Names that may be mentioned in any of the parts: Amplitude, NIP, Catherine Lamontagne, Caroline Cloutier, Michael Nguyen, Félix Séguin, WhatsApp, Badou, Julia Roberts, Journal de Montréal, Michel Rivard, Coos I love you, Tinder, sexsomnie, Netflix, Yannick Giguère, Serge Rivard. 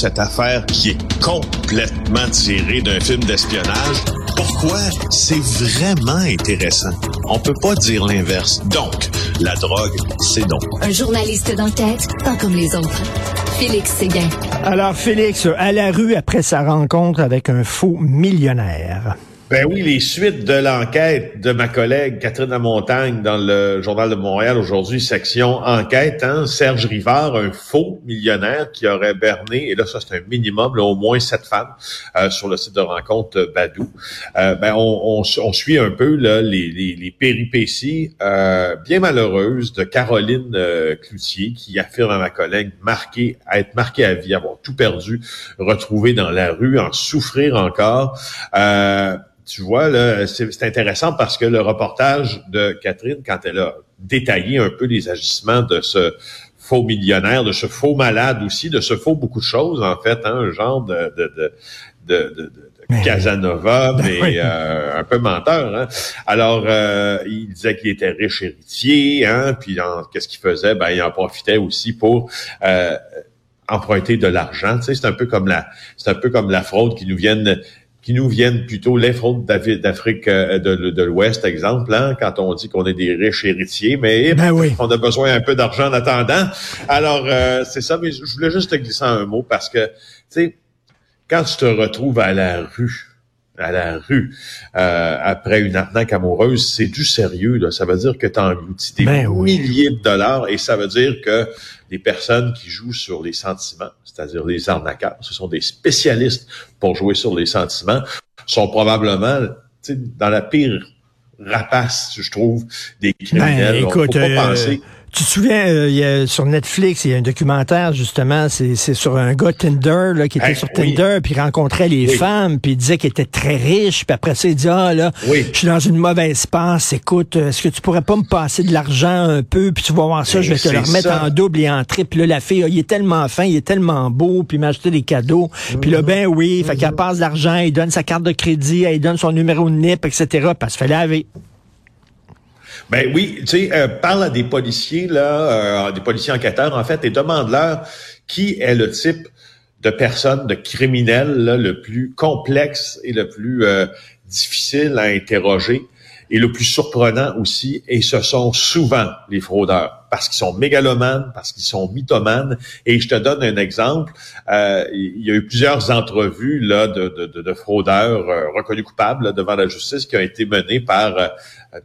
cette affaire qui est complètement tirée d'un film d'espionnage. Pourquoi? C'est vraiment intéressant. On peut pas dire l'inverse. Donc, la drogue, c'est donc. Un journaliste d'enquête, pas comme les autres. Félix Séguin. Alors, Félix, à la rue après sa rencontre avec un faux millionnaire. Ben oui, les suites de l'enquête de ma collègue Catherine Lamontagne dans le Journal de Montréal aujourd'hui, section enquête, hein? Serge Rivard, un faux millionnaire qui aurait berné, et là ça c'est un minimum, là, au moins 7 femmes sur le site de rencontre Badou. On suit un peu là les péripéties bien malheureuses de Caroline Cloutier qui affirme à ma collègue être marquée à vie, avoir tout perdu, retrouvée dans la rue, en souffrir encore. Tu vois, là, c'est intéressant parce que le reportage de Catherine, quand elle a détaillé un peu les agissements de ce faux millionnaire, de ce faux malade aussi, de ce faux beaucoup de choses, en fait, hein, un genre de Casanova, mais un peu menteur. Hein? Alors, il disait qu'il était riche héritier, hein, puis qu'est-ce qu'il faisait? Ben, il en profitait aussi pour... emprunter de l'argent, tu sais, c'est un peu comme la fraude qui nous viennent plutôt les fraudes d'Afrique de l'Ouest, exemple, hein, quand on dit qu'on est des riches héritiers, mais on a besoin un peu d'argent en attendant. Alors, c'est ça, mais je voulais juste te glisser un mot parce que, tu sais, quand tu te retrouves à la rue, après une arnaque amoureuse, c'est du sérieux, là. Ça veut dire que t'as englouti des milliers de dollars et ça veut dire que les personnes qui jouent sur les sentiments, c'est-à-dire les arnaqueurs, ce sont des spécialistes pour jouer sur les sentiments, sont probablement, tu sais, dans la pire rapace, je trouve, des criminels. Écoute, faut pas penser... Tu te souviens, sur Netflix, il y a un documentaire, justement, c'est sur un gars Tinder, là, qui était sur Tinder, puis rencontrait les femmes, puis il disait qu'il était très riche, puis après ça, il dit, je suis dans une mauvaise passe, écoute, est-ce que tu pourrais pas me passer de l'argent un peu, puis tu vas voir ça, je vais te le remettre en double et en triple, là, la fille, il est tellement fin, il est tellement beau, puis il m'a acheté des cadeaux, puis là, fait qu'elle passe de l'argent, il donne sa carte de crédit, elle donne son numéro de NIP, etc., puis elle se fait laver. Ben oui, tu sais, parle à des policiers, là, des policiers enquêteurs, en fait, et demande-leur qui est le type de personne, de criminel, là, le plus complexe et le plus difficile à interroger et le plus surprenant aussi. Et ce sont souvent les fraudeurs, parce qu'ils sont mégalomanes, parce qu'ils sont mythomanes. Et je te donne un exemple. Il y a eu plusieurs entrevues là de fraudeurs reconnus coupables là, devant la justice qui ont été menées par...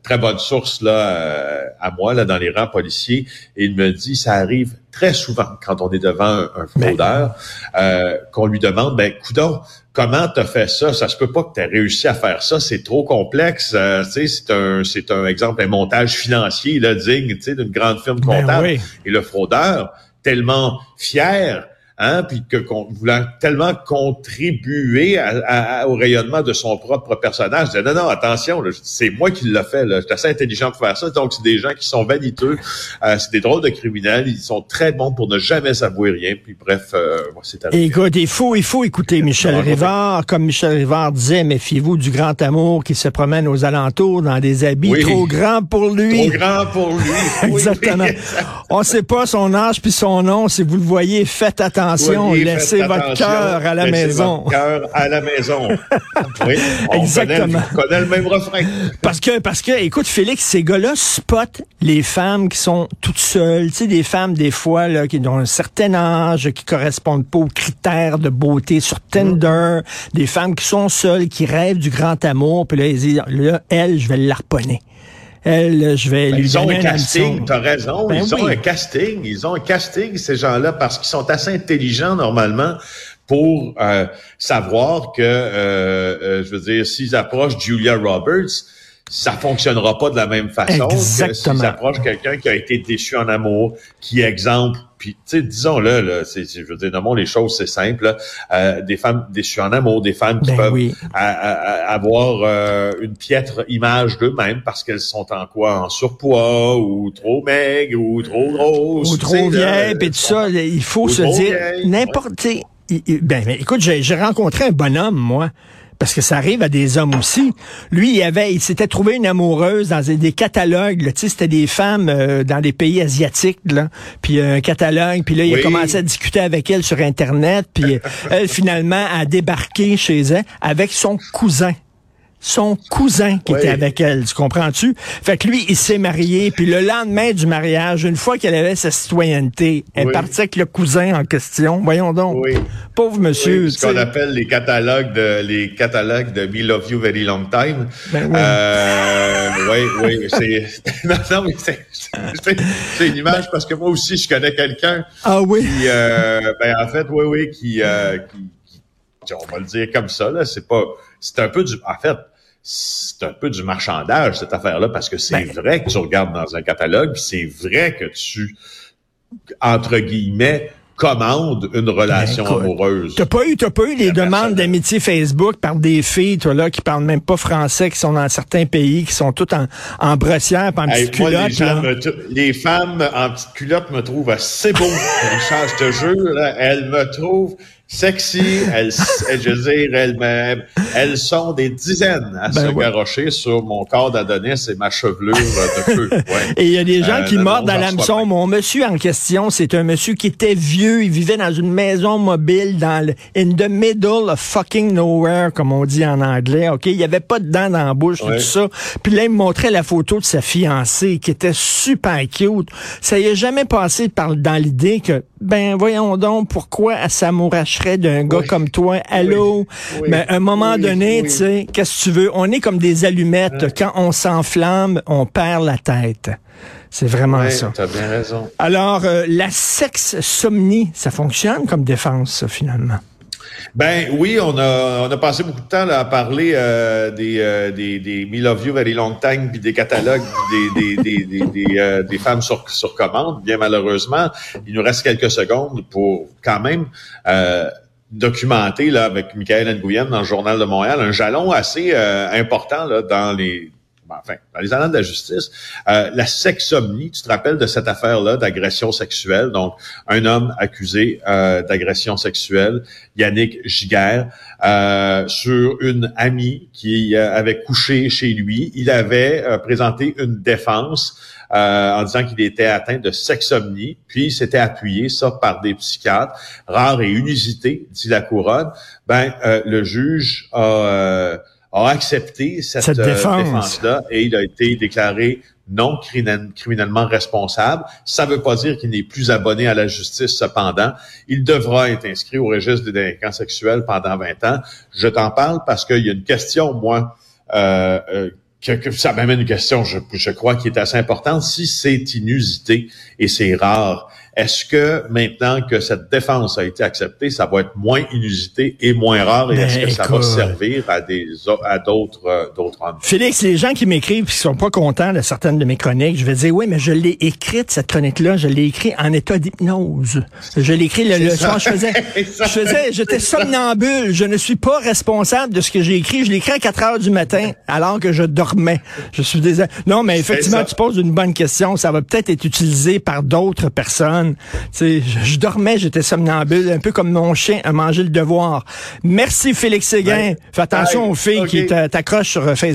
très bonne source là à moi là dans les rangs policiers, et il me dit ça arrive très souvent quand on est devant un fraudeur qu'on lui demande coudon, comment t'as fait ça? Ça se peut pas que t'aies réussi à faire ça, c'est trop complexe. Tu sais, c'est un exemple, un montage financier là digne, tu sais, d'une grande firme comptable. Et le fraudeur tellement fier, hein, puis que voulant tellement contribuer au rayonnement de son propre personnage, je disais, non, attention, là, c'est moi qui l'ai fait, là, je suis assez intelligent pour faire ça. Donc, c'est des gens qui sont vaniteux, c'est des drôles de criminels, ils sont très bons pour ne jamais s'avouer rien, puis bref, c'est arrivé. Écoute, il faut écouter Michel Rivard, comme Michel Rivard disait, méfiez-vous du grand amour qui se promène aux alentours dans des habits trop grands pour lui. Trop grands pour lui. Exactement. On sait pas son âge puis son nom, si vous le voyez, faites attention. Laissez votre cœur à la maison. Votre cœur à la maison. Oui, exactement. On connaît le même refrain. Parce que, écoute, Félix, ces gars-là spotent les femmes qui sont toutes seules. Tu sais, des femmes, des fois, là, qui ont un certain âge, qui correspondent pas aux critères de beauté sur Tinder. Des femmes qui sont seules, qui rêvent du grand amour. Puis là, ils disent, là, elle, je vais l'arponner. Elle, je vais lui donner un casting, t'as raison, ils ont un casting, ces gens-là, parce qu'ils sont assez intelligents, normalement, pour savoir que, je veux dire, s'ils approchent Julia Roberts, ça fonctionnera pas de la même façon que s'ils approchent quelqu'un qui a été déçu en amour, qui, exemple, puis, tu sais, disons-le, là, je veux dire, nommons les choses, c'est simple, là, des femmes déçues en amour, des femmes qui peuvent avoir une piètre image d'eux-mêmes parce qu'elles sont en surpoids, ou trop maigres, ou trop grosses. Ou trop vieilles, puis tout ça, il faut se dire, n'importe... Ben, écoute, j'ai rencontré un bonhomme, moi, Parce que ça arrive à des hommes aussi. Lui, il s'était trouvé une amoureuse dans des catalogues. Tu sais, c'était des femmes dans des pays asiatiques, là. Puis un catalogue. Puis là, il a commencé à discuter avec elle sur Internet. Puis elle, finalement, a débarqué chez elle avec son cousin. Son cousin qui était avec elle, tu comprends-tu? Fait que lui, il s'est marié, puis le lendemain du mariage, une fois qu'elle avait sa citoyenneté, elle partait avec le cousin en question. Voyons donc. Oui. Pauvre monsieur. Oui, ce qu'on appelle les catalogues de We Love You Very Long Time. Ben oui. Oui, c'est... Non, mais c'est une image parce que moi aussi, je connais quelqu'un. Ah oui? Qui, en fait, qui, on va le dire comme ça, là, c'est un peu du marchandage, cette affaire-là, parce que c'est vrai que tu regardes dans un catalogue, puis c'est vrai que tu, entre guillemets, commandes une relation amoureuse. T'as pas eu des demandes d'amitié Facebook par des filles, toi, là, qui parlent même pas français, qui sont dans certains pays, qui sont toutes en brossière, en petite culotte. Les femmes en petite culotte me trouvent assez beau. Je te jure, là, elles me trouvent sexy, elles sont des dizaines à se garrocher sur mon corps d'Adonis et ma chevelure de feu. Ouais. Et il y a des gens qui mordent à l'hameçon. Mon monsieur en question, c'est un monsieur qui était vieux, il vivait dans une maison mobile dans in the middle of fucking nowhere, comme on dit en anglais. OK, il y avait pas de dents dans la bouche, tout ça. Puis là, il me montrait la photo de sa fiancée qui était super cute. Ça y est jamais passé dans l'idée que voyons donc pourquoi elle s'amourache d'un gars comme toi. Allô? Mais à un moment donné, tu sais, qu'est-ce que tu veux? On est comme des allumettes. Quand on s'enflamme, on perd la tête. C'est vraiment ça. T'as bien raison. Alors, la sexsomnie, ça fonctionne comme défense, ça, finalement? Ben oui, on a passé beaucoup de temps là, à parler des Me Love You Very Long Time, puis des catalogues, puis des femmes sur commande. Bien malheureusement, il nous reste quelques secondes pour quand même documenter là avec Michael Nguyen dans le Journal de Montréal un jalon assez important là dans les annales de la justice, la sexsomnie, tu te rappelles de cette affaire-là d'agression sexuelle, donc un homme accusé d'agression sexuelle, Yannick Giguère, sur une amie qui avait couché chez lui. Il avait présenté une défense en disant qu'il était atteint de sexsomnie, puis il s'était appuyé, ça, par des psychiatres, rare et inusité, dit la Couronne. Le juge a accepté cette défense-là et il a été déclaré non criminellement responsable. Ça ne veut pas dire qu'il n'est plus abonné à la justice, cependant. Il devra être inscrit au registre des délinquants sexuels pendant 20 ans. Je t'en parle parce qu'il y a une question, moi, que ça m'amène une question, je crois, qui est assez importante. Si c'est inusité et c'est rare, est-ce que maintenant que cette défense a été acceptée, ça va être moins inusité et moins rare? Et est-ce que ça va servir à d'autres hommes? Félix, les gens qui m'écrivent et qui sont pas contents de certaines de mes chroniques, je vais dire, oui, mais je l'ai écrite, cette chronique-là, je l'ai écrite en état d'hypnose. Je l'ai écrite le soir, j'étais somnambule, je ne suis pas responsable de ce que j'ai écrit. Je l'écris à 4 heures du matin, alors que je dormais. Je suis désolé. Non, mais effectivement, tu poses une bonne question. Ça va peut-être être utilisé par d'autres personnes. Je dormais, j'étais somnambule, un peu comme mon chien a mangé le devoir. Merci Félix Séguin. Fais attention aux filles qui t'accrochent sur Facebook.